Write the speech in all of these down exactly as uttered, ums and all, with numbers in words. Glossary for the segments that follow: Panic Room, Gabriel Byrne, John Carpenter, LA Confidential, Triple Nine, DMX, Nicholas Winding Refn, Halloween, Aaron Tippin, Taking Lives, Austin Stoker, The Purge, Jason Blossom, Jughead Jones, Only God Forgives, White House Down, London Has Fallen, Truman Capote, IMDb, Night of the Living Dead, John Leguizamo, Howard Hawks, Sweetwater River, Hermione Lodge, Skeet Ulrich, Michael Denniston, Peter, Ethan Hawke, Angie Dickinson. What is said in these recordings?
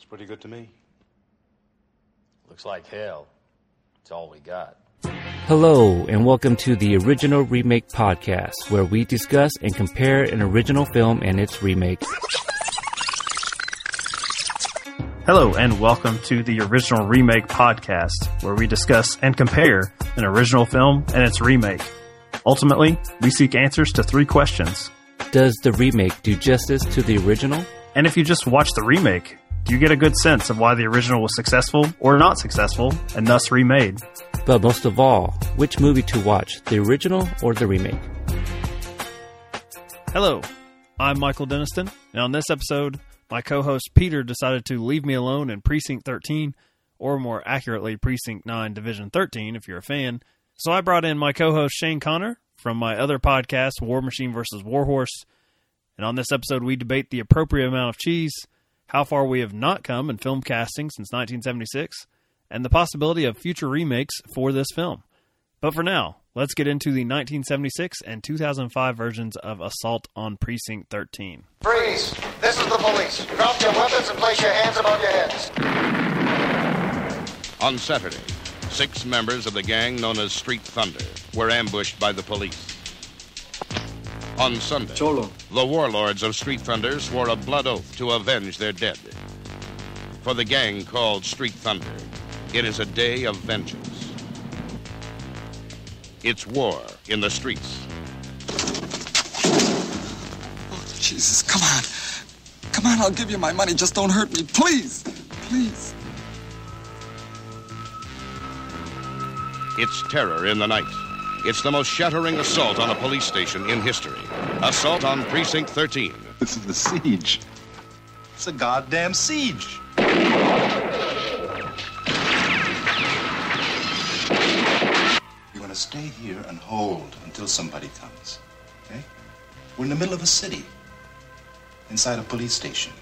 Looks pretty good to me. Looks like hell. It's all we got. Hello, and welcome to the Original Remake Podcast, where we discuss and compare an original film and its remake. Hello, and welcome to the Original Remake Podcast, where we discuss and compare an original film and its remake. Ultimately, we seek answers to three questions. Does the remake do justice to the original? And if you just watch the remake, do you get a good sense of why the original was successful or not successful and thus remade? But most of all, which movie to watch, the original or the remake? Hello, I'm Michael Denniston, and on this episode, my co-host Peter decided to leave me alone in Precinct thirteen, or more accurately, Precinct nine, Division thirteen, if you're a fan. So I brought in my co-host Shane Connor from my other podcast, War Machine versus. War Horse, and on this episode, we debate the appropriate amount of cheese, how far we have not come in film casting since nineteen seventy-six, and the possibility of future remakes for this film. But for now, let's get into the nineteen seventy-six and two thousand five versions of Assault on Precinct thirteen. Freeze! This is the police. Drop your weapons and place your hands above your heads. On Saturday, six members of the gang known as Street Thunder were ambushed by the police. On Sunday, Cholo. The warlords of Street Thunder swore a blood oath to avenge their dead. For the gang called Street Thunder, it is a day of vengeance. It's war in the streets. Oh, Jesus, come on. Come on, I'll give you my money. Just don't hurt me. Please. Please. It's terror in the night. It's the most shattering assault on a police station in history. Assault on Precinct thirteen. This is the siege. It's a goddamn siege. Stay here and hold until somebody comes, okay? We're in the middle of a city, inside a police station.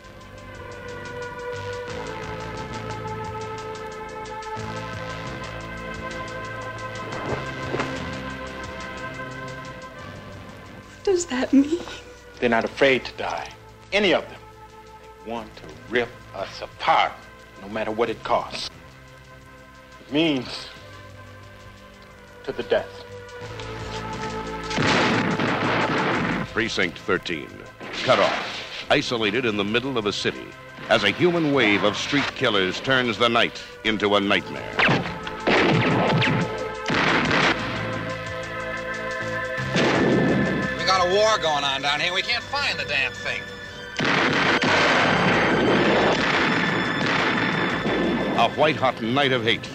What does that mean? They're not afraid to die, any of them. They want to rip us apart, no matter what it costs. It means to the death. Precinct thirteen, cut off, isolated in the middle of a city, as a human wave of street killers turns the night into a nightmare. We got a war going on down here. We can't find the damn thing. A white-hot night of hate.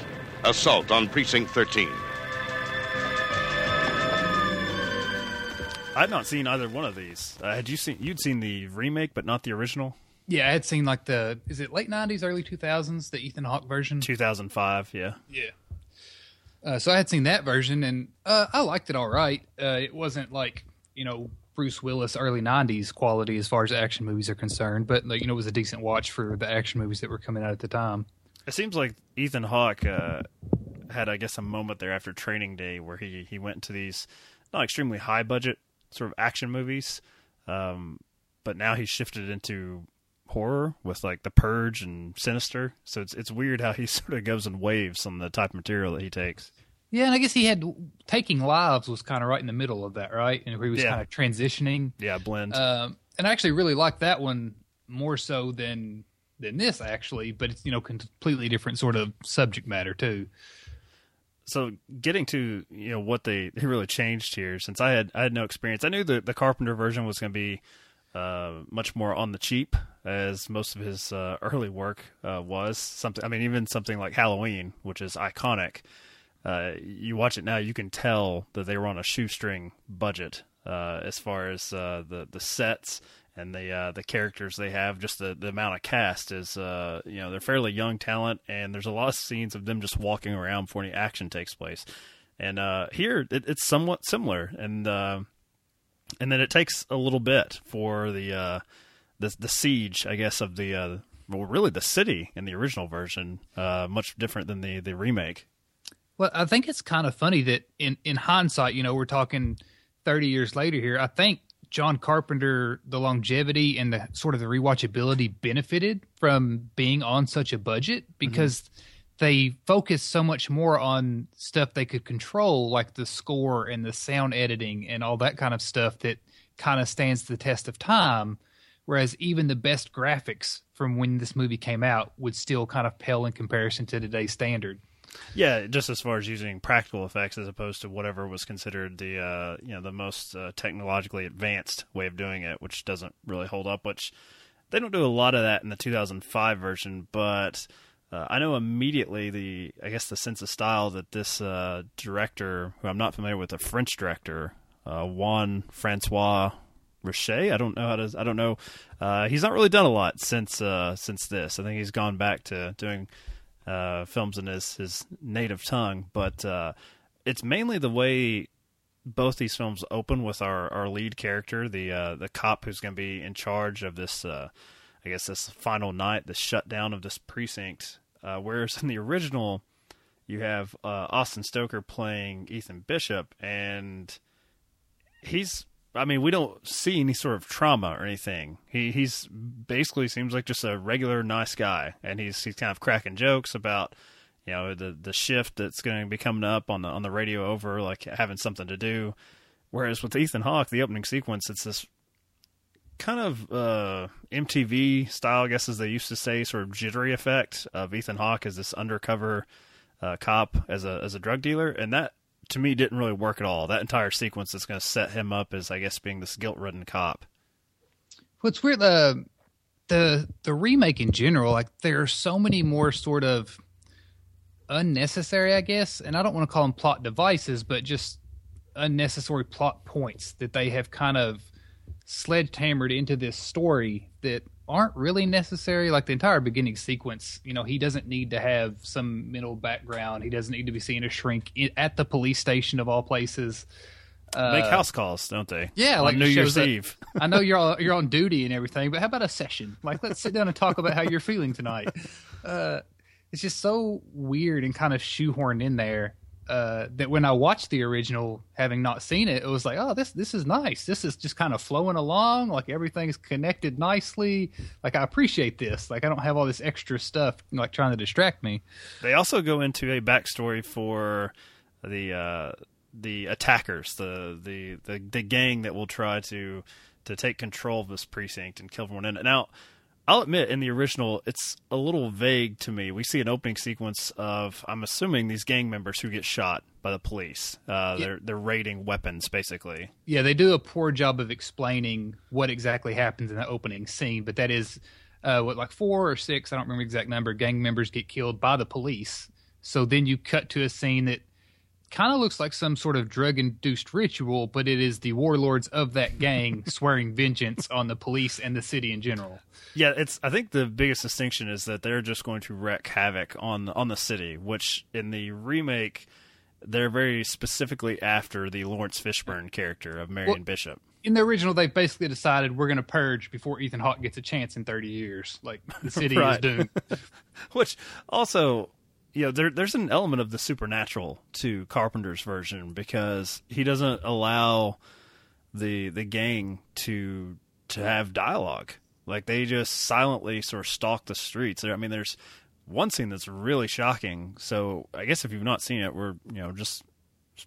Assault on Precinct thirteen. I'd not seen either one of these. Uh, had you seen? You'd seen the remake, but not the original. Yeah, I had seen like the is it late nineties, early two thousands, the Ethan Hawke version, two thousand five. Yeah, yeah. Uh, so I had seen that version, and uh, I liked it all right. Uh, it wasn't like you know Bruce Willis early nineties quality as far as action movies are concerned, but like, you know it was a decent watch for the action movies that were coming out at the time. It seems like Ethan Hawke uh, had, I guess, a moment there after Training Day where he he went to these not extremely high budget sort of action movies, um, but now he's shifted into horror with like The Purge and Sinister. So it's it's weird how he sort of goes in waves on the type of material that he takes. Yeah, and I guess he had Taking Lives was kind of right in the middle of that, right? And where he was yeah. kind of transitioning. Yeah, blend. Um, and I actually really liked that one more so than than this actually, but it's you know completely different sort of subject matter too. So getting to you know what they, they really changed here, since I had I had no experience, I knew the the Carpenter version was going to be uh, much more on the cheap, as most of his uh, early work uh, was. Something I mean, even something like Halloween, which is iconic. Uh, you watch it now, you can tell that they were on a shoestring budget uh, as far as uh, the the sets and the uh, the characters they have. Just the, the amount of cast is, uh, you know, they're fairly young talent, and there's a lot of scenes of them just walking around before any action takes place. And uh, here, it, it's somewhat similar, and uh, and then it takes a little bit for the uh, the the siege, I guess, of the uh, well, really the city in the original version, uh, much different than the the remake. Well, I think it's kind of funny that in in hindsight, you know, we're talking thirty years later here. I think John Carpenter, the longevity and the sort of the rewatchability benefited from being on such a budget, because mm-hmm. they focused so much more on stuff they could control, like the score and the sound editing and all that kind of stuff that kind of stands the test of time. Whereas even the best graphics from when this movie came out would still kind of pale in comparison to today's standard. Yeah, just as far as using practical effects as opposed to whatever was considered the uh, you know the most uh, technologically advanced way of doing it, which doesn't really hold up. Which they don't do a lot of that in the two thousand five version, but uh, I know immediately the I guess the sense of style that this uh, director, who I'm not familiar with, a French director, uh, Juan Francois Richet. I don't know how to I don't know. Uh, he's not really done a lot since uh, since this. I think he's gone back to doing. Uh, films in his, his native tongue, but uh, it's mainly the way both these films open with our, our lead character, the uh, the cop who's going to be in charge of this, uh, I guess, this final night, the shutdown of this precinct, uh, whereas in the original, you have uh, Austin Stoker playing Ethan Bishop, and he's, I mean, we don't see any sort of trauma or anything. He he's basically seems like just a regular nice guy, and he's he's kind of cracking jokes about, you know, the the shift that's going to be coming up on the on the radio over, like having something to do. Whereas with Ethan Hawke, the opening sequence, it's this kind of uh, M T V style, I guess as they used to say, sort of jittery effect of Ethan Hawke as this undercover uh, cop as a as a drug dealer, and that. To me, didn't really work at all. That entire sequence that's going to set him up as, I guess, being this guilt-ridden cop. What's weird, the the the remake in general, like there are so many more sort of unnecessary, I guess, and I don't want to call them plot devices, but just unnecessary plot points that they have kind of sledgehammered into this story that aren't really necessary. Like the entire beginning sequence, you know, he doesn't need to have some mental background. He doesn't need to be seeing a shrink in, at the police station of all places. Uh, Make house calls, don't they? Yeah, like on New Year's Eve. I know you're all, you're on duty and everything, but how about a session? Like, let's sit down and talk about how you're feeling tonight. Uh, it's just so weird and kind of shoehorned in there uh, that when I watched the original, having not seen it, it was like, oh, this this is nice. This is just kind of flowing along. Like everything's connected nicely. Like I appreciate this. Like I don't have all this extra stuff, you know, like trying to distract me. They also go into a backstory for the uh, the attackers, the, the the the gang that will try to to take control of this precinct and kill everyone in it. Now, I'll admit, in the original, it's a little vague to me. We see an opening sequence of, I'm assuming, these gang members who get shot by the police. Uh, yeah. They're they're raiding weapons, basically. Yeah, they do a poor job of explaining what exactly happens in the opening scene, but that is, uh, what, like four or six, I don't remember the exact number, gang members get killed by the police. So then you cut to a scene that kind of looks like some sort of drug-induced ritual, but it is the warlords of that gang swearing vengeance on the police and the city in general. Yeah, it's. I think the biggest distinction is that they're just going to wreak havoc on on the city, which in the remake, they're very specifically after the Lawrence Fishburne character of Marion well, Bishop. In the original, they basically decided we're going to purge before Ethan Hawke gets a chance in thirty years. Like, the city right. is doomed. Which also... You know, there, there's an element of the supernatural to Carpenter's version because he doesn't allow the the gang to to have dialogue. Like, they just silently sort of stalk the streets. There, I mean, there's one scene that's really shocking. So I guess if you've not seen it, we're, you know, just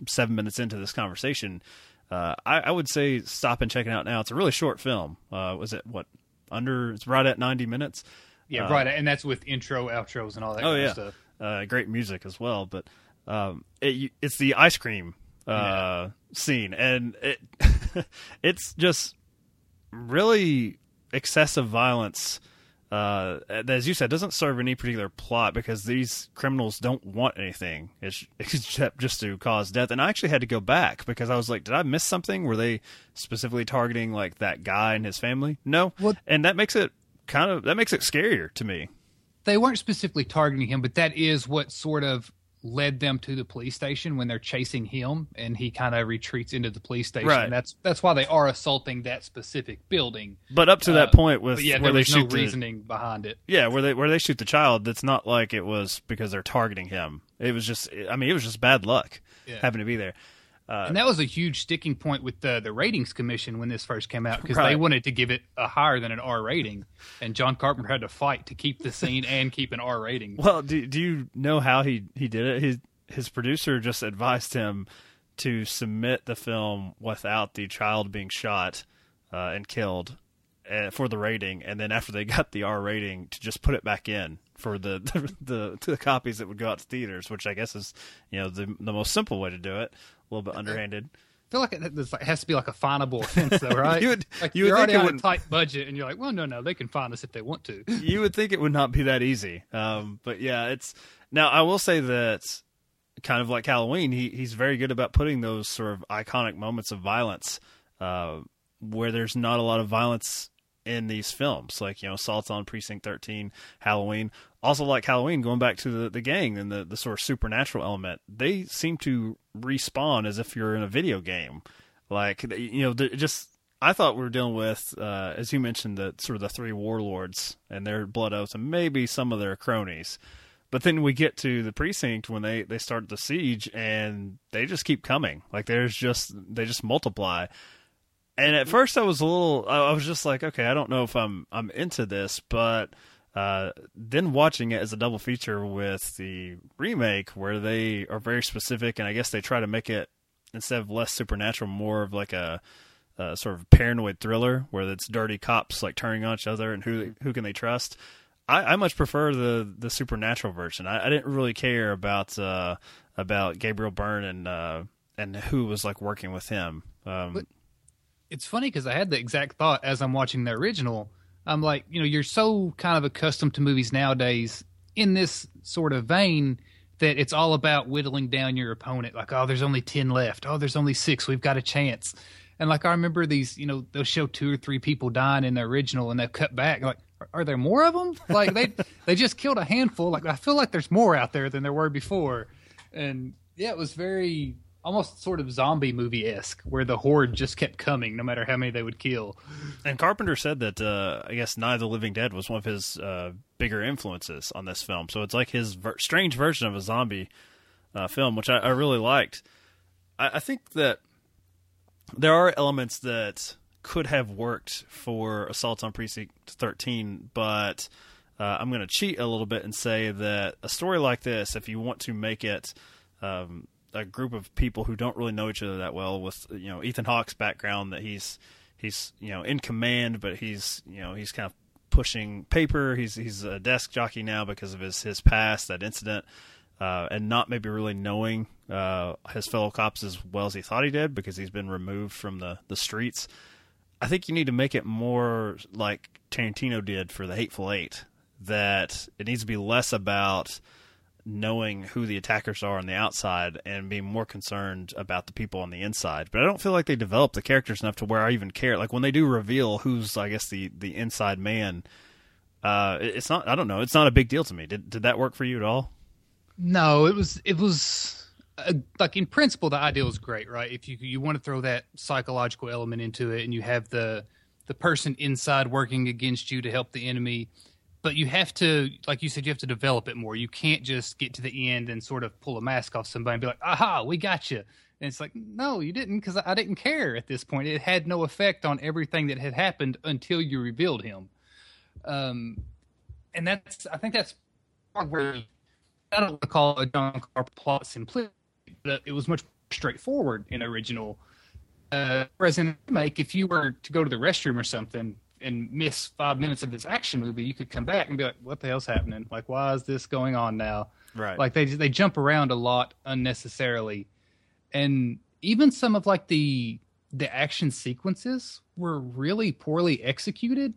seven minutes into this conversation. Uh, I, I would say stop and check it out now. It's a really short film. Uh, was it, what, under, it's right at ninety minutes? Yeah, uh, right. And that's with intro, outros, and all that oh, kind yeah. of stuff. Uh, great music as well, but um, it, it's the ice cream uh, yeah. scene, and it it's just really excessive violence. Uh, as you said, doesn't serve any particular plot because these criminals don't want anything except just to cause death. And I actually had to go back because I was like, did I miss something? Were they specifically targeting like that guy and his family? No, what? And that makes it kind of that makes it scarier to me. They weren't specifically targeting him, but that is what sort of led them to the police station when they're chasing him, and he kind of retreats into the police station. Right. And that's that's why they are assaulting that specific building. But up to uh, that point, with yeah, where there was they shoot no reasoning the, behind it. Yeah, where they where they shoot the child, that's not like it was because they're targeting him. It was just, I mean, it was just bad luck yeah. having to be there. Uh, and that was a huge sticking point with the, the ratings commission when this first came out, because right. they wanted to give it a higher than an R rating, and John Carpenter had to fight to keep the scene and keep an R rating. Well, do, do you know how he, he did it? His, his producer just advised him to submit the film without the child being shot uh, and killed uh, for the rating, and then after they got the R rating, to just put it back in for the the, the, the copies that would go out to theaters, which I guess is, you know, the the most simple way to do it. A little bit underhanded. I feel like it has to be like a finable offense, though, right? you would, like you would you're think already on a tight budget, and you're like, well, no, no, they can find us if they want to. You would think it would not be that easy. Um, but, yeah, it's – now, I will say that kind of like Halloween, he, he's very good about putting those sort of iconic moments of violence uh, where there's not a lot of violence in these films. Like, you know, Assault on Precinct thirteen, Halloween. Also like Halloween, going back to the, the gang and the, the sort of supernatural element, they seem to respawn as if you're in a video game. Like, you know, just, I thought we were dealing with, uh, as you mentioned, the sort of the three warlords and their blood oaths and maybe some of their cronies. But then we get to the precinct when they, they start the siege, and they just keep coming. Like, there's just, they just multiply. And at first I was a little, I was just like, okay, I don't know if I'm, I'm into this, but Uh, then watching it as a double feature with the remake, where they are very specific, and I guess they try to make it, instead of less supernatural, more of like a, a sort of paranoid thriller where it's dirty cops like turning on each other and who who can they trust. I, I much prefer the, the supernatural version. I, I didn't really care about uh, about Gabriel Byrne and uh, and who was like working with him. Um, but it's funny because I had the exact thought as I'm watching the original. I'm like, you know, you're so kind of accustomed to movies nowadays in this sort of vein that it's all about whittling down your opponent. Like, oh, there's only ten left. Oh, there's only six. We've got a chance. And, like, I remember these, you know, they'll show two or three people dying in the original, and they'll cut back. Like, are there more of them? Like, they they just killed a handful. Like, I feel like there's more out there than there were before. And, yeah, it was very almost sort of zombie movie-esque, where the horde just kept coming no matter how many they would kill. And Carpenter said that, uh, I guess, Night of the Living Dead was one of his uh, bigger influences on this film. So it's like his ver- strange version of a zombie uh, film, which I, I really liked. I, I think that there are elements that could have worked for Assault on Precinct thirteen, but uh, I'm going to cheat a little bit and say that a story like this, if you want to make it Um, a group of people who don't really know each other that well, with, you know, Ethan Hawke's background, that he's, he's, you know, in command, but he's, you know, he's kind of pushing paper. He's, he's a desk jockey now because of his, his past, that incident, uh, and not maybe really knowing, uh, his fellow cops as well as he thought he did, because he's been removed from the, the streets. I think you need to make it more like Tarantino did for the Hateful Eight, that it needs to be less about knowing who the attackers are on the outside and being more concerned about the people on the inside. But I don't feel like they develop the characters enough to where I even care. Like, when they do reveal who's, I guess, the, the inside man, uh, it's not, I don't know. It's not a big deal to me. Did did that work for you at all? No, it was, it was uh, like, in principle, the idea was great, right? If you, you want to throw that psychological element into it, and you have the, the person inside working against you to help the enemy. But you have to, like you said, you have to develop it more. You can't just get to the end and sort of pull a mask off somebody and be like, aha, we got you. And it's like, no, you didn't, because I didn't care at this point. It had no effect on everything that had happened until you revealed him. Um, and that's, I think that's where, I don't want to call a John Carpenter plot simplicity, but it was much more straightforward in the original. Uh, whereas in the remake, if you were to go to the restroom or something and miss five minutes of this action movie, you could come back and be like, what the hell's happening? Like, why is this going on now? Right. Like, they they jump around a lot unnecessarily. And even some of, like, the the action sequences were really poorly executed.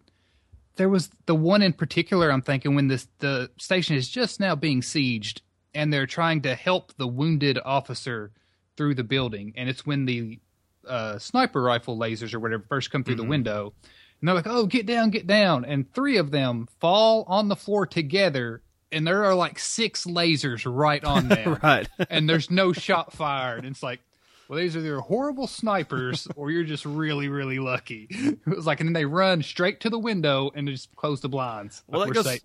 There was the one in particular, I'm thinking, when this the station is just now being sieged, and they're trying to help the wounded officer through the building. And it's when the uh, sniper rifle lasers or whatever first come through mm-hmm. the window. And they're like, oh, get down, get down. And three of them fall on the floor together, and there are like six lasers right on them. Right. And there's no shot fired. And it's like, well, these are either horrible snipers or you're just really, really lucky. It was like, and then they run straight to the window and just close the blinds. Well, that goes,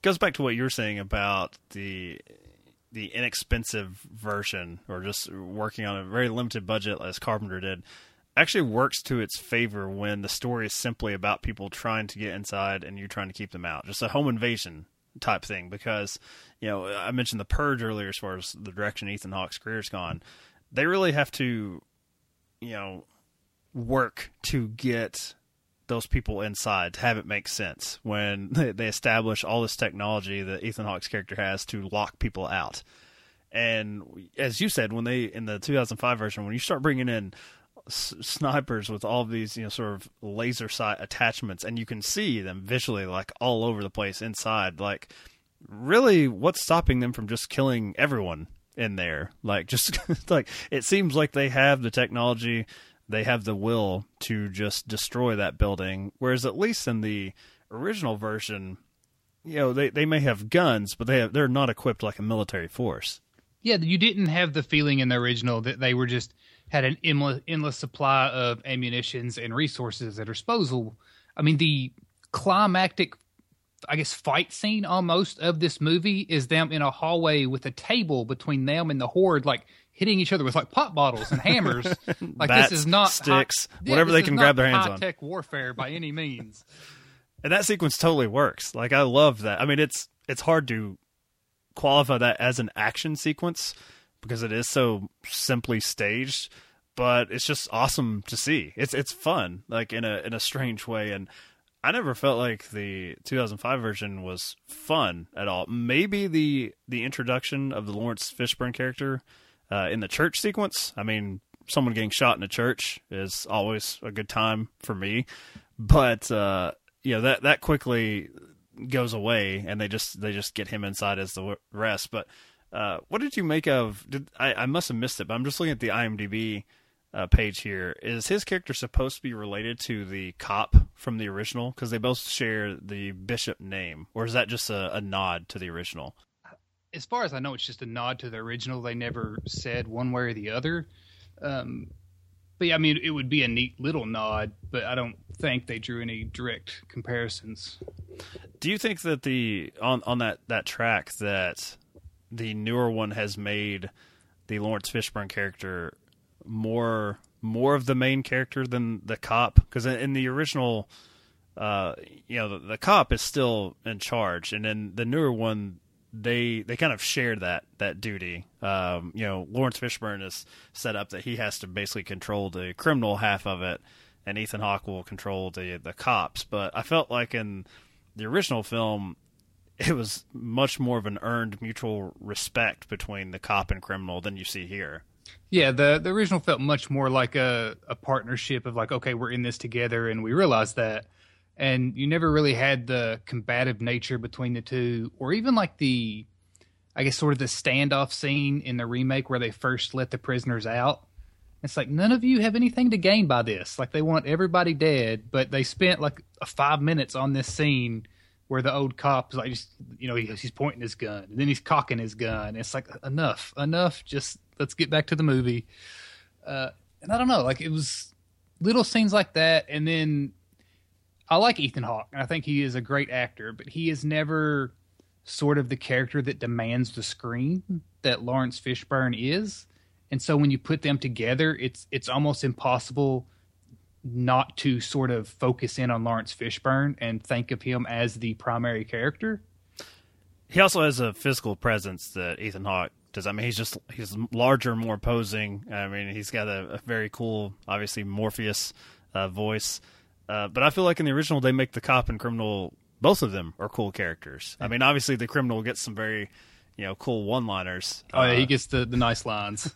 goes back to what you were saying about the the inexpensive version, or just working on a very limited budget as Carpenter did, actually works to its favor when the story is simply about people trying to get inside and you trying to keep them out. Just a home invasion type thing, because, you know, I mentioned The Purge earlier as far as the direction Ethan Hawke's career's gone. They really have to, you know, work to get those people inside, to have it make sense when they establish all this technology that Ethan Hawke's character has to lock people out. And as you said, when they, in the two thousand five version, when you start bringing in s- snipers with all these, you know, sort of laser sight attachments, and you can see them visually, like, all over the place inside, like, really what's stopping them from just killing everyone in there? Like, just like, it seems like they have the technology, they have the will to just destroy that building. Whereas at least in the original version, you know, they, they may have guns, but they have, they're not equipped like a military force. Yeah, you didn't have the feeling in the original that they were just had an endless, endless supply of ammunitions and resources at their disposal. I mean, the climactic, I guess, fight scene almost of this movie is them in a hallway with a table between them and the horde, like, hitting each other with, like, pop bottles and hammers. Like, Bats, this is not sticks, high, yeah, whatever they can grab their hands on. High-tech warfare by any means. And that sequence totally works. Like, I love that. I mean, it's it's hard to qualify that as an action sequence because it is so simply staged, but it's just awesome to see. It's it's fun, like, in a in a strange way. And I never felt like the two thousand five version was fun at all. Maybe the the introduction of the Lawrence Fishburne character Uh, in the church sequence. I mean, someone getting shot in a church is always a good time for me, but uh, you know, that that quickly goes away, and they just they just get him inside as the rest. But uh, what did you make of? Did I, I must have missed it? But I'm just looking at the IMDb uh, page here. Is his character supposed to be related to the cop from the original? Because they both share the Bishop name, or is that just a, a nod to the original? As far as I know, it's just a nod to the original. They never said one way or the other. Um, but, yeah, I mean, it would be a neat little nod, but I don't think they drew any direct comparisons. Do you think that the on, on that, that track that the newer one has made the Lawrence Fishburne character more more of the main character than the cop? Because in the original, uh, you know, the, the cop is still in charge, and in the newer one, They they kind of share that that duty. Um, you know, Lawrence Fishburne is set up that he has to basically control the criminal half of it, and Ethan Hawke will control the the cops. But I felt like in the original film, it was much more of an earned mutual respect between the cop and criminal than you see here. Yeah, the the original felt much more like a a partnership of, like, okay, we're in this together, and we realize that. And you never really had the combative nature between the two, or even like the, I guess, sort of the standoff scene in the remake where they first let the prisoners out. It's like, none of you have anything to gain by this. Like, they want everybody dead, but they spent like five minutes on this scene where the old cop is like, just, you know, he, he's pointing his gun, and then he's cocking his gun. It's like, enough, enough. Just let's get back to the movie. Uh, and I don't know, like, it was little scenes like that, and then. I like Ethan Hawke, and I think he is a great actor, but he is never sort of the character that demands the screen that Lawrence Fishburne is. And so when you put them together, it's it's almost impossible not to sort of focus in on Lawrence Fishburne and think of him as the primary character. He also has a physical presence that Ethan Hawke does. I mean, he's just he's larger, more imposing. I mean, he's got a, a very cool, obviously, Morpheus uh, voice. Uh, but I feel like in the original, they make the cop and criminal, both of them are cool characters. I mean, obviously, the criminal gets some very, you know, cool one-liners. Oh, yeah, uh, he gets the, the nice lines.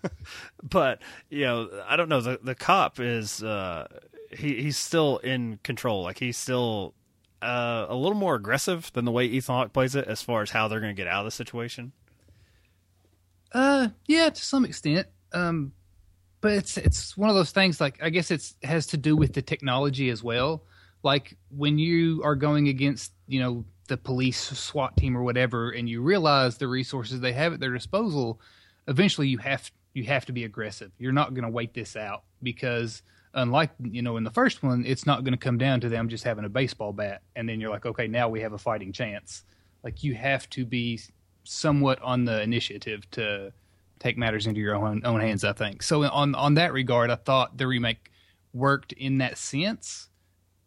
But, you know, I don't know. The the cop is, uh, he he's still in control. Like, he's still uh, a little more aggressive than the way Ethan Hawke plays it as far as how they're going to get out of the situation. Uh, yeah, to some extent. Um But it's it's one of those things, like, I guess it's has to do with the technology as well. Like, when you are going against, you know, the police SWAT team or whatever, and you realize the resources they have at their disposal, eventually you have you have to be aggressive. You're not going to wait this out because, unlike, you know, in the first one, it's not going to come down to them just having a baseball bat. And then you're like, okay, now we have a fighting chance. Like, you have to be somewhat on the initiative to take matters into your own own hands, I think. So on on that regard, I thought the remake worked in that sense,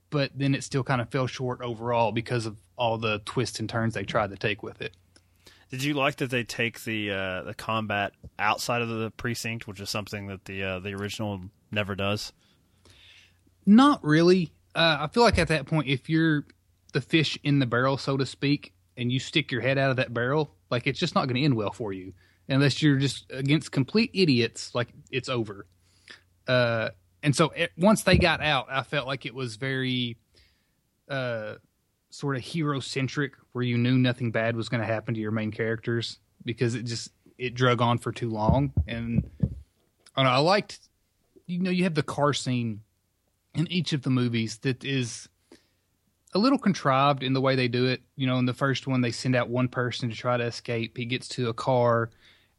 but then it still kind of fell short overall because of all the twists and turns they tried to take with it. Did you like that they take the uh, the combat outside of the precinct, which is something that the uh, the original never does? Not really. Uh, I feel like at that point, if you're the fish in the barrel, so to speak, and you stick your head out of that barrel, like, it's just not going to end well for you. Unless you're just against complete idiots, like, it's over. Uh, and so it, once they got out, I felt like it was very uh, sort of hero-centric, where you knew nothing bad was going to happen to your main characters, because it just it drug on for too long. And I, don't know, I liked, you know, you have the car scene in each of the movies that is a little contrived in the way they do it. You know, in the first one, they send out one person to try to escape. He gets to a car,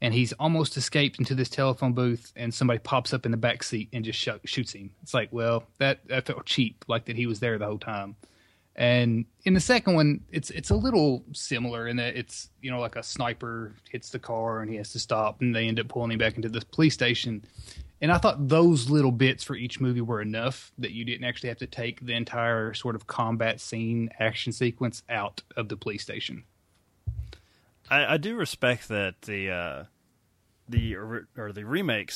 and he's almost escaped into this telephone booth, and somebody pops up in the back seat and just sh- shoots him. It's like, well, that, that felt cheap, like that he was there the whole time. And in the second one, it's it's a little similar in that it's, you know, like a sniper hits the car and he has to stop, and they end up pulling him back into the police station. And I thought those little bits for each movie were enough that you didn't actually have to take the entire sort of combat scene action sequence out of the police station. I, I do respect that the uh, the or the remake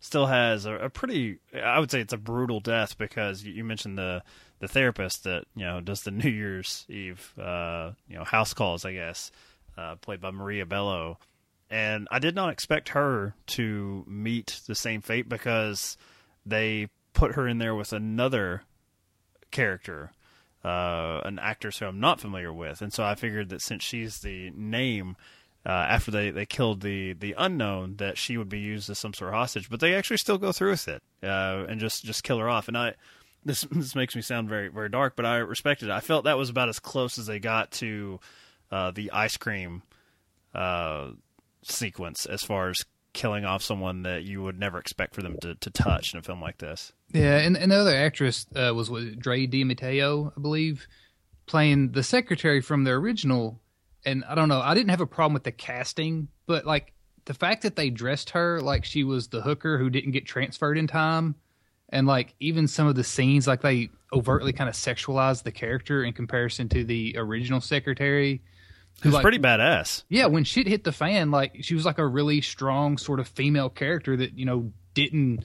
still has a, a pretty, I would say it's a brutal death, because you mentioned the the therapist that, you know, does the New Year's Eve uh, you know, house calls, I guess, uh, played by Maria Bello. And I did not expect her to meet the same fate, because they put her in there with another character, uh, an actress who I'm not familiar with. And so I figured that since she's the name, uh, after they, they killed the, the unknown, that she would be used as some sort of hostage. But they actually still go through with it uh, and just, just kill her off. And I this, this makes me sound very, very dark, but I respected it. I felt that was about as close as they got to uh, the ice cream uh sequence as far as killing off someone that you would never expect for them to, to touch in a film like this. Yeah, and another actress uh, was, was Drea De Matteo, I believe, playing the secretary from the original. And I don't know, I didn't have a problem with the casting, but like the fact that they dressed her like she was the hooker who didn't get transferred in time, and like even some of the scenes, like they overtly kind of sexualized the character in comparison to the original secretary. Who's like, pretty badass. Yeah, when shit hit the fan, like, she was like a really strong sort of female character that, you know, didn't,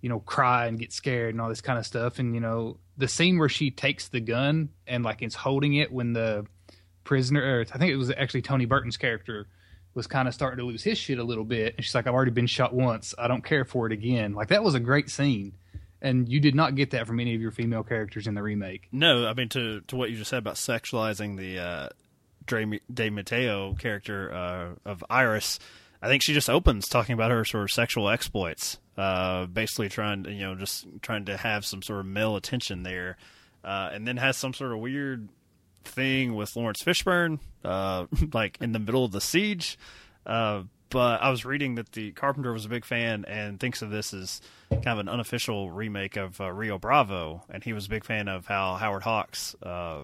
you know, cry and get scared and all this kind of stuff. And, you know, the scene where she takes the gun and, like, is holding it when the prisoner, or I think it was actually Tony Burton's character, was kind of starting to lose his shit a little bit. And she's like, I've already been shot once. I don't care for it again. Like, that was a great scene. And you did not get that from any of your female characters in the remake. No, I mean, to, to what you just said about sexualizing the... Uh... Drea De Matteo character uh, of Iris, I think she just opens talking about her sort of sexual exploits, uh, basically trying to, you know, just trying to have some sort of male attention there, uh, and then has some sort of weird thing with Lawrence Fishburne, uh, like in the middle of the siege. Uh, but I was reading that the Carpenter was a big fan and thinks of this as kind of an unofficial remake of uh, Rio Bravo, and he was a big fan of how Howard Hawks Uh,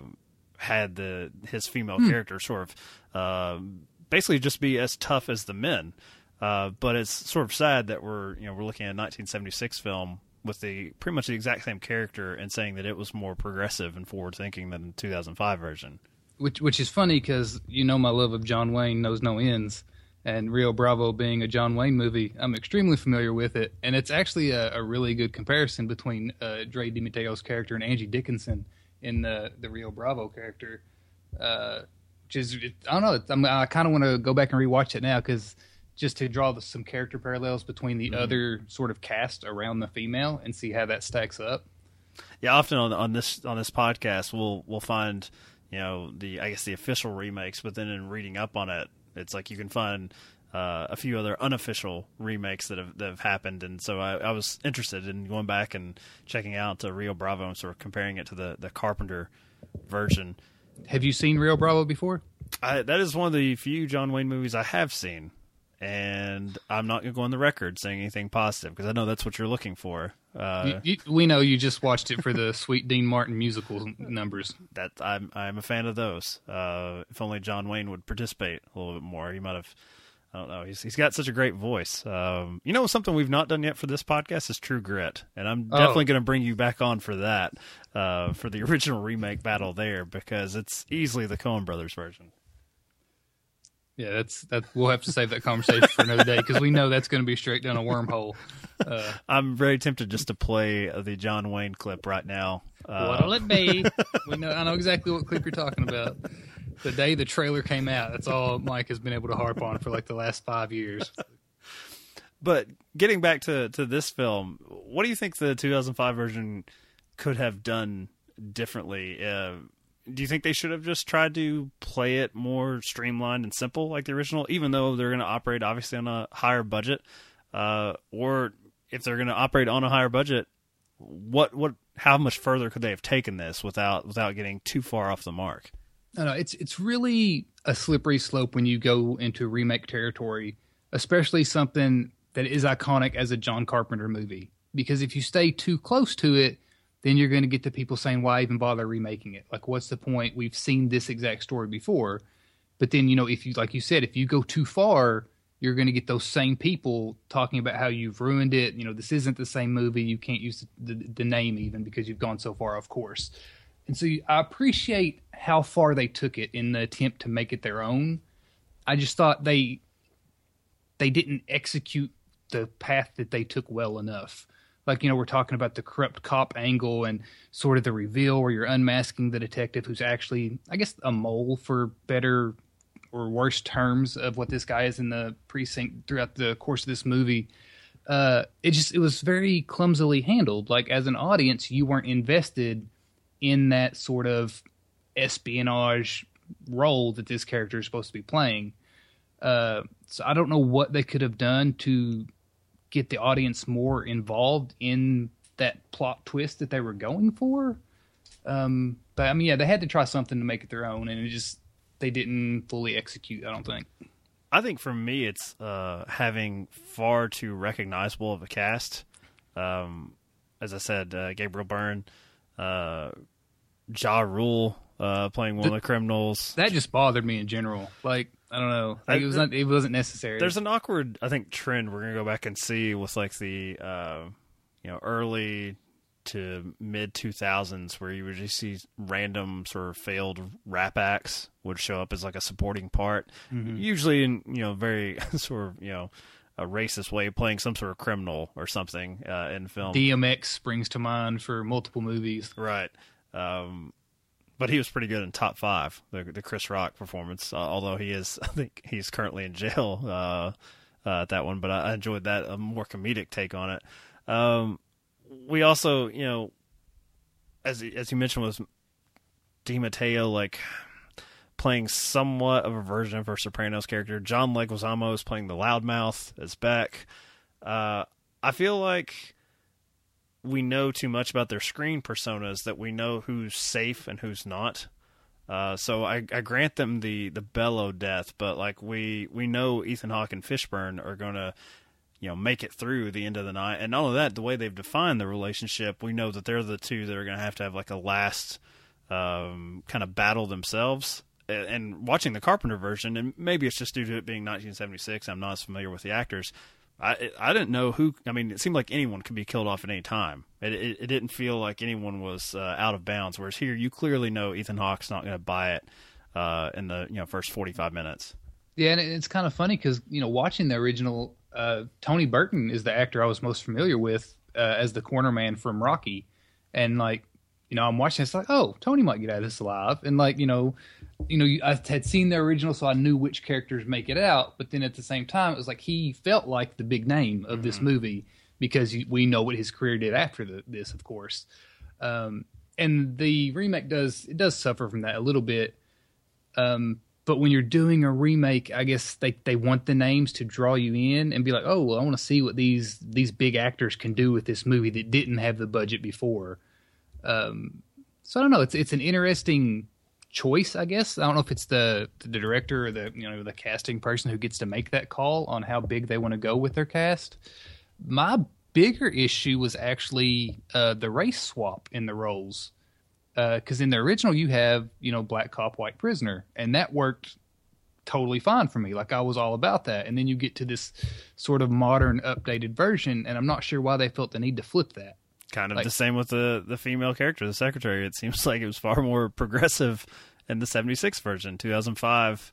had the his female hmm. character sort of uh, basically just be as tough as the men, uh, but it's sort of sad that we're you know we're looking at a nineteen seventy-six film with the pretty much the exact same character and saying that it was more progressive and forward thinking than the two thousand five version. Which which is funny, because you know my love of John Wayne knows no ends, and Rio Bravo being a John Wayne movie, I'm extremely familiar with it, and it's actually a, a really good comparison between uh, Drea De Matteo's character and Angie Dickinson in the, the Rio Bravo character, uh, which is, it, I don't know, I'm, I kind of want to go back and rewatch it now, because just to draw the, some character parallels between the mm-hmm. other sort of cast around the female and see how that stacks up. Yeah, often on on this on this podcast we'll we'll find, you know, the I guess the official remakes, but then in reading up on it, it's like you can find uh, a few other unofficial remakes that have that have happened, and so I, I was interested in going back and checking out uh, Rio Bravo and sort of comparing it to the, the Carpenter version. Have you seen Rio Bravo before? I, that is one of the few John Wayne movies I have seen, and I'm not going to go on the record saying anything positive because I know that's what you're looking for. Uh, you, you, we know you just watched it for the Sweet Dean Martin musical numbers. That I'm I'm a fan of those. Uh, if only John Wayne would participate a little bit more. He might have. I don't know. He's he's got such a great voice. Um, you know, something we've not done yet for this podcast is True Grit, and I'm oh. definitely going to bring you back on for that, uh, for the original remake battle there, because it's easily the Coen Brothers version. Yeah, that's that. We'll have to save that conversation for another day because we know that's going to be straight down a wormhole. Uh, I'm very tempted just to play the John Wayne clip right now. Uh, What'll it be? We know. I know exactly what clip you're talking about. The day the trailer came out, that's all Mike has been able to harp on for like the last five years. But getting back to, to this film, what do you think the two thousand five version could have done differently? Uh, do you think they should have just tried to play it more streamlined and simple like the original, even though they're going to operate obviously on a higher budget? Uh, or if they're going to operate on a higher budget, what what how much further could they have taken this without without getting too far off the mark? No, no, it's it's really a slippery slope when you go into remake territory, especially something that is iconic as a John Carpenter movie. Because if you stay too close to it, then you're going to get the people saying, why even bother remaking it? Like, what's the point? We've seen this exact story before. But then, you know, if you, like you said, if you go too far, you're going to get those same people talking about how you've ruined it. You know, this isn't the same movie. You can't use the, the, the name even because you've gone so far off course. And so I appreciate how far they took it in the attempt to make it their own. I just thought they they didn't execute the path that they took well enough. Like, you know, we're talking about the corrupt cop angle and sort of the reveal where you're unmasking the detective who's actually, I guess, a mole for better or worse terms of what this guy is in the precinct throughout the course of this movie. Uh, it just it was very clumsily handled. Like, as an audience, you weren't invested in that sort of espionage role that this character is supposed to be playing. Uh, so I don't know what they could have done to get the audience more involved in that plot twist that they were going for. Um, but I mean, yeah, they had to try something to make it their own, and it just, they didn't fully execute, I don't think. I think for me, it's uh, having far too recognizable of a cast. Um, as I said, uh, Gabriel Byrne, Uh, Ja Rule uh, playing one the, of the criminals. That just bothered me in general. Like, I don't know. Like, I, it was not, it wasn't necessary. There's an awkward, I think, trend we're gonna go back and see with like the uh, you know, early to mid two thousands where you would just see random sort of failed rap acts would show up as like a supporting part, mm-hmm. usually in, you know, very sort of, you know, a racist way, playing some sort of criminal or something uh, in film. D M X springs to mind for multiple movies. Right. Um, but he was pretty good in Top Five, the, the Chris Rock performance, uh, although he is, I think he's currently in jail uh, uh, at that one, but I, I enjoyed that, a more comedic take on it. Um, we also, you know, as as you mentioned, was De Matteo, like, playing somewhat of a version of her Sopranos character. John Leguizamo is playing the loudmouth as Beck. Uh, I feel like we know too much about their screen personas that we know who's safe and who's not. Uh, so I, I grant them the, the bellow death, but like we, we know Ethan Hawke and Fishburne are going to, you know, make it through the end of the night. And all of that, the way they've defined the relationship, we know that they're the two that are going to have to have like a last um, kind of battle themselves. And watching the Carpenter version, and maybe it's just due to it being nineteen seventy-six, I'm not as familiar with the actors, I I didn't know who, I mean, it seemed like anyone could be killed off at any time. It it, it didn't feel like anyone was uh, out of bounds, whereas here you clearly know Ethan Hawke's not going to buy it uh, in the, you know, first forty-five minutes. Yeah, and it's kind of funny because, you know, watching the original, uh, Tony Burton is the actor I was most familiar with uh, as the corner man from Rocky, and like, you know, I'm watching, it's like, oh, Tony might get out of this alive. And like, you know, you know, I had seen the original, so I knew which characters make it out. But then at the same time, it was like he felt like the big name of mm-hmm. this movie because we know what his career did after the, this, of course. Um, and the remake does, it does suffer from that a little bit. Um, but when you're doing a remake, I guess they, they want the names to draw you in and be like, oh, well, I want to see what these, these big actors can do with this movie that didn't have the budget before. Um, so I don't know. It's it's an interesting choice, I guess. I don't know if it's the, the director or the, you know, the casting person who gets to make that call on how big they want to go with their cast. My bigger issue was actually uh, the race swap in the roles. Because uh, in the original, you have, you know, black cop, white prisoner. And that worked totally fine for me. Like, I was all about that. And then you get to this sort of modern, updated version, and I'm not sure why they felt the need to flip that. Kind of like, the same with the, the female character, the secretary. It seems like it was far more progressive in the seventy-six version, two thousand five.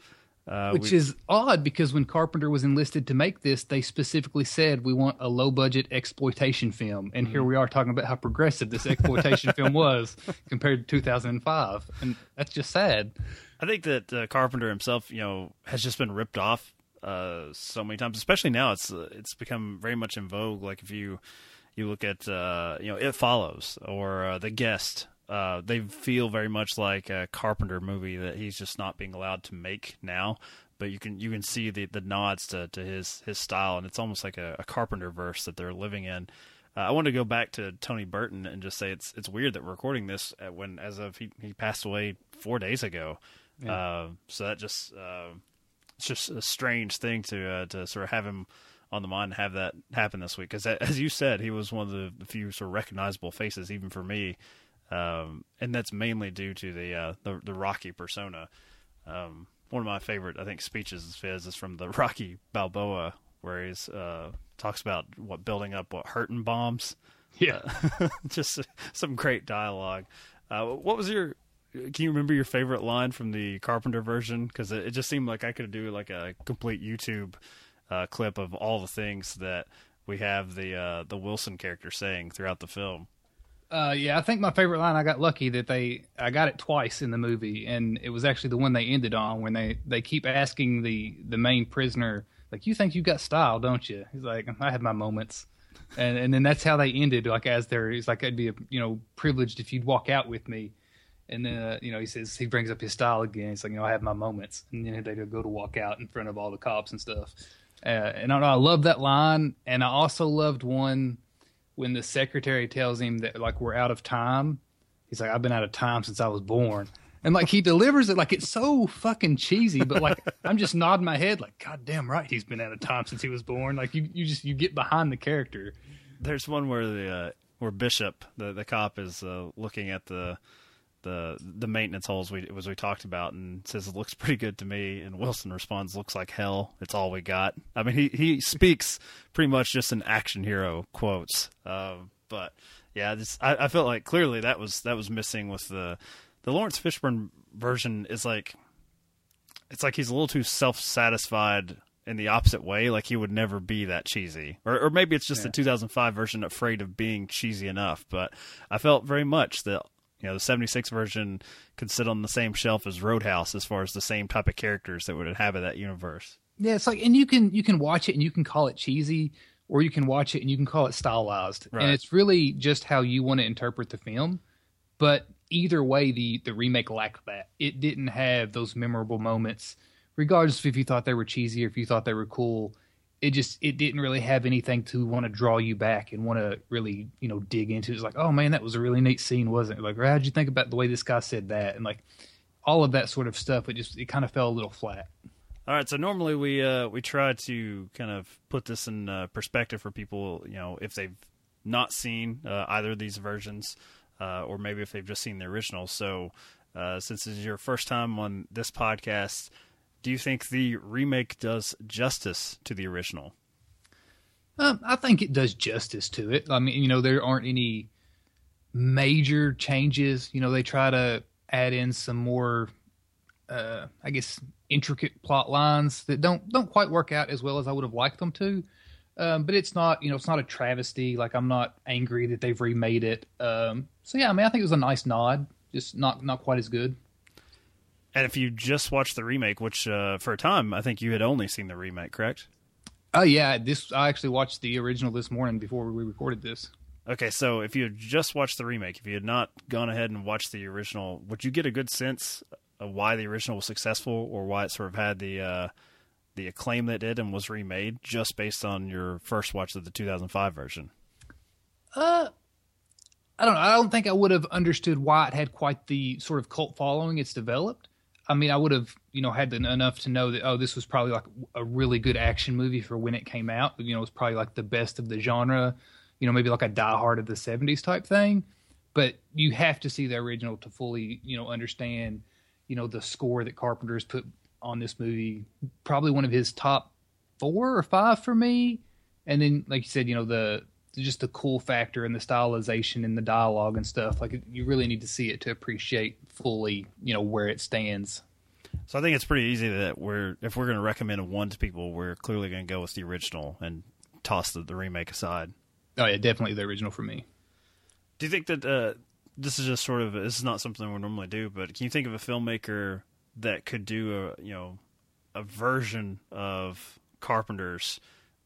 Uh, which we, is odd, because when Carpenter was enlisted to make this, they specifically said, we want a low-budget exploitation film. And mm-hmm. here we are talking about how progressive this exploitation film was compared to two thousand five. And that's just sad. I think that uh, Carpenter himself, you know, has just been ripped off uh, so many times, especially now. It's uh, it's become very much in vogue. Like if you you look at, uh, you know, It Follows or uh, The Guest. Uh, they feel very much like a Carpenter movie that he's just not being allowed to make now, but you can you can see the, the nods to, to his his style, and it's almost like a, a Carpenter verse that they're living in. Uh, I want to go back to Tony Burton and just say it's it's weird that we're recording this when as of he, he passed away four days ago, yeah. uh, so that just uh, it's just a strange thing to uh, to sort of have him on the mind and have that happen this week, because as you said, he was one of the few sort of recognizable faces even for me. Um, and that's mainly due to the, uh, the, the Rocky persona. Um, one of my favorite, I think, speeches is, is from the Rocky Balboa, where he's, uh, talks about what building up, what hurting bombs. Yeah. Uh, just some great dialogue. Uh, what was your, can you remember your favorite line from the Carpenter version? Cause it, it just seemed like I could do like a complete YouTube, uh, clip of all the things that we have the, uh, the Wilson character saying throughout the film. Uh, yeah, I think my favorite line, I got lucky that they, I got it twice in the movie, and it was actually the one they ended on when they, they keep asking the, the main prisoner, like, you think you got style, don't you? He's like, I have my moments. And and then that's how they ended, like, as they're, he's like, I'd be, you know, privileged if you'd walk out with me. And then, uh, you know, he says, he brings up his style again. He's like, you know, I have my moments. And then they go to walk out in front of all the cops and stuff. Uh, and I, I love that line, and I also loved one when the secretary tells him that, like, we're out of time. He's like, I've been out of time since I was born. And, like, he delivers it like it's so fucking cheesy, but, like, I'm just nodding my head like, God damn right he's been out of time since he was born. Like, you, you just you get behind the character. There's one where the uh, where Bishop, the, the cop, is uh, looking at the the the maintenance holes we was we talked about and says, it looks pretty good to me. And Wilson responds, looks like hell. It's all we got. I mean, he, he speaks pretty much just an action hero quotes. Um, but yeah, this, I, I felt like clearly that was, that was missing with the, the Lawrence Fishburne version is like, it's like he's a little too self-satisfied in the opposite way. Like he would never be that cheesy, or, or maybe it's just yeah. the two thousand five version afraid of being cheesy enough. But I felt very much that, you know, the seventy-six version could sit on the same shelf as Roadhouse as far as the same type of characters that would inhabit that universe. Yeah, it's like, and you can you can watch it and you can call it cheesy, or you can watch it and you can call it stylized. Right. And it's really just how you want to interpret the film. But either way, the, the remake lacked that. It didn't have those memorable moments, regardless of if you thought they were cheesy or if you thought they were cool. It just it didn't really have anything to want to draw you back and want to really, you know, dig into. It's like, oh man, that was a really neat scene, wasn't it? Like, how did you think about the way this guy said that, and like all of that sort of stuff? It just it kind of fell a little flat. All right, so normally we uh, we try to kind of put this in uh, perspective for people, you know, if they've not seen uh, either of these versions, uh, or maybe if they've just seen the original. So uh, since this is your first time on this podcast, do you think the remake does justice to the original? Um, I think it does justice to it. I mean, you know, there aren't any major changes. You know, they try to add in some more, uh, I guess, intricate plot lines that don't don't quite work out as well as I would have liked them to. Um, but it's not, you know, it's not a travesty. Like, I'm not angry that they've remade it. Um, so yeah, I mean, I think it was a nice nod, just not not quite as good. And if you just watched the remake, which uh, for a time, I think you had only seen the remake, correct? Oh, yeah. This I actually watched the original this morning before we recorded this. Okay, so if you had just watched the remake, if you had not gone ahead and watched the original, would you get a good sense of why the original was successful or why it sort of had the uh, the acclaim that it did and was remade just based on your first watch of the two thousand five version? Uh, I don't know. I don't think I would have understood why it had quite the sort of cult following it's developed. I mean, I would have, you know, had enough to know that, oh, this was probably like a really good action movie for when it came out. You know, it was probably like the best of the genre, you know, maybe like a Die Hard of the seventies type thing. But you have to see the original to fully, you know, understand, you know, the score that Carpenter's put on this movie. Probably one of his top four or five for me. And then, like you said, you know, the just the cool factor and the stylization and the dialogue and stuff. Like, you really need to see it to appreciate fully, you know, where it stands. So I think it's pretty easy that we're, if we're going to recommend one to people, we're clearly going to go with the original and toss the, the remake aside. Oh yeah, definitely the original for me. Do you think that uh, this is just sort of, this is not something we normally do, but can you think of a filmmaker that could do a, you know, a version of Carpenter's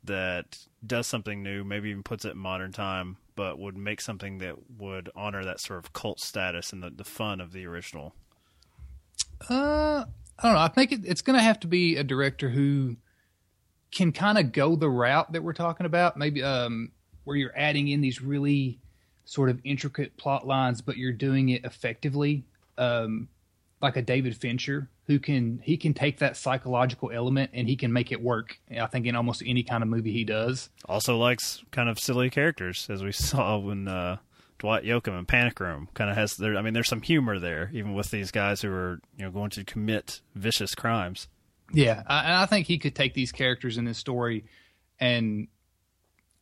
that does something new, maybe even puts it in modern time, but would make something that would honor that sort of cult status and the, the fun of the original? Uh, I don't know. I think it, it's going to have to be a director who can kind of go the route that we're talking about, maybe um, where you're adding in these really sort of intricate plot lines, but you're doing it effectively, um, like a David Fincher, who can he can take that psychological element and he can make it work, I think, in almost any kind of movie he does. Also likes kind of silly characters, as we saw when uh, Dwight Yoakam in Panic Room kind of has there. I mean, there's some humor there, even with these guys who are, you know, going to commit vicious crimes. Yeah, I, and I think he could take these characters in this story, and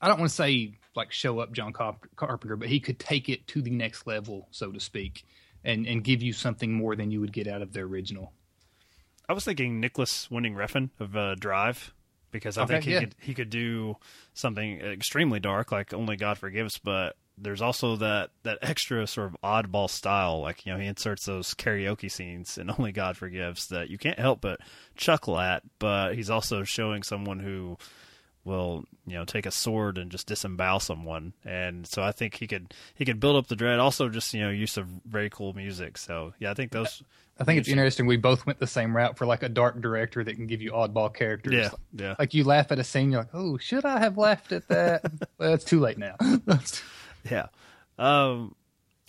I don't want to say like show up John Carpenter, but he could take it to the next level, so to speak, and and give you something more than you would get out of the original. I was thinking Nicholas Winding Refn of uh, Drive, because I okay, think he yeah. could he could do something extremely dark, like Only God Forgives, but there's also that, that extra sort of oddball style. Like, you know, he inserts those karaoke scenes in Only God Forgives that you can't help but chuckle at, but he's also showing someone who will, you know, take a sword and just disembowel someone. And so I think he could he could build up the dread. Also, just, you know, use of very cool music. So yeah, I think those. I think it's interesting we both went the same route for like a dark director that can give you oddball characters. Yeah, like, yeah. Like you laugh at a scene, you're like, oh, should I have laughed at that? Well, it's too late now. Yeah. Um,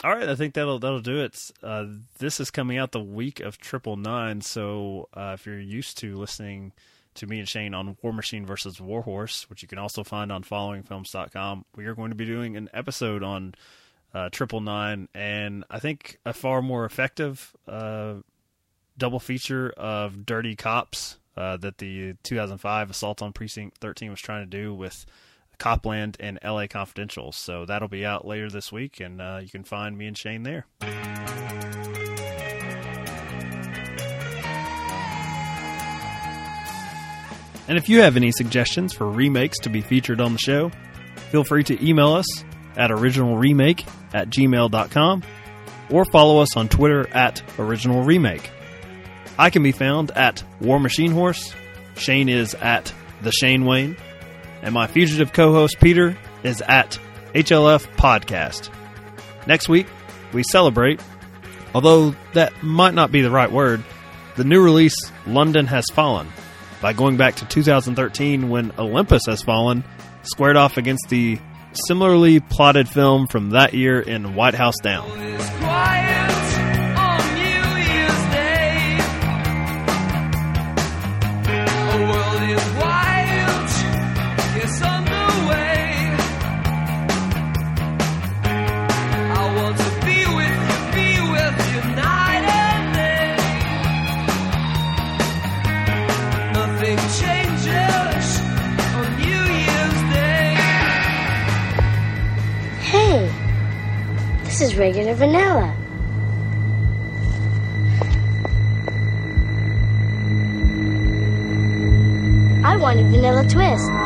all right, I think that'll that'll do it. Uh, this is coming out the week of Triple Nine, so uh, if you're used to listening to me and Shane on War Machine versus War Horse, which you can also find on following films dot com. We are going to be doing an episode on uh, Triple Nine, and I think a far more effective uh, double feature of dirty cops uh, that the two thousand five Assault on Precinct thirteen was trying to do with Copland and L A Confidential. So that'll be out later this week, and uh, you can find me and Shane there. And if you have any suggestions for remakes to be featured on the show, feel free to email us at original remake at gmail dot com or follow us on Twitter at original remake. I can be found at War Machine Horse, Shane is at The Shane Wayne, and my fugitive co-host Peter is at H L F Podcast. Next week, we celebrate, although that might not be the right word, the new release London Has Fallen, by going back to two thousand thirteen when Olympus Has Fallen squared off against the similarly plotted film from that year in White House Down. This is regular vanilla. I want a vanilla twist.